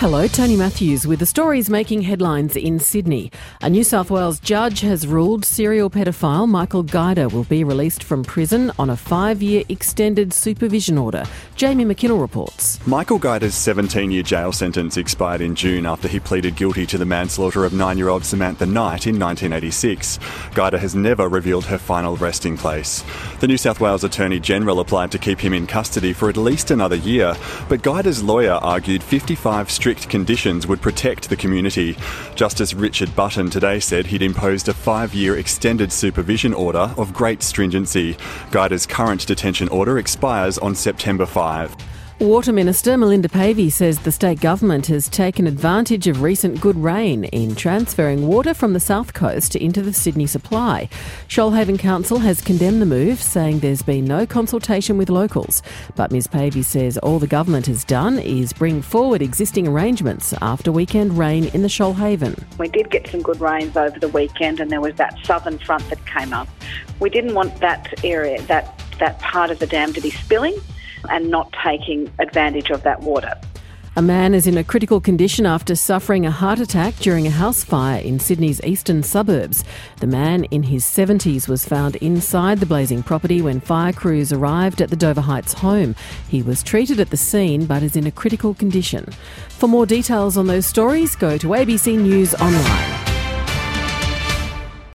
Hello, Tony Matthews with the stories making headlines in Sydney. A New South Wales judge has ruled serial paedophile Michael Guider will be released from prison on a 5-year extended supervision order. Jamie McKinnell reports. Michael Guider's 17-year jail sentence expired in June after he pleaded guilty to the manslaughter of 9-year-old Samantha Knight in 1986. Guider has never revealed her final resting place. The New South Wales Attorney General applied to keep him in custody for at least another year, but Guider's lawyer argued 55 strict conditions would protect the community. Justice Richard Button today said he'd imposed a 5-year extended supervision order of great stringency. Guider's current detention order expires on September 5. Water Minister Melinda Pavey says the state government has taken advantage of recent good rain in transferring water from the south coast into the Sydney supply. Shoalhaven Council has condemned the move, saying there's been no consultation with locals. But Ms Pavey says all the government has done is bring forward existing arrangements after weekend rain in the Shoalhaven. We did get some good rains over the weekend and there was that southern front that came up. We didn't want that area, that part of the dam to be spilling and not taking advantage of that water. A man is in a critical condition after suffering a heart attack during a house fire in Sydney's eastern suburbs. The man in his 70s was found inside the blazing property when fire crews arrived at the Dover Heights home. He was treated at the scene but is in a critical condition. For more details on those stories, go to ABC News Online.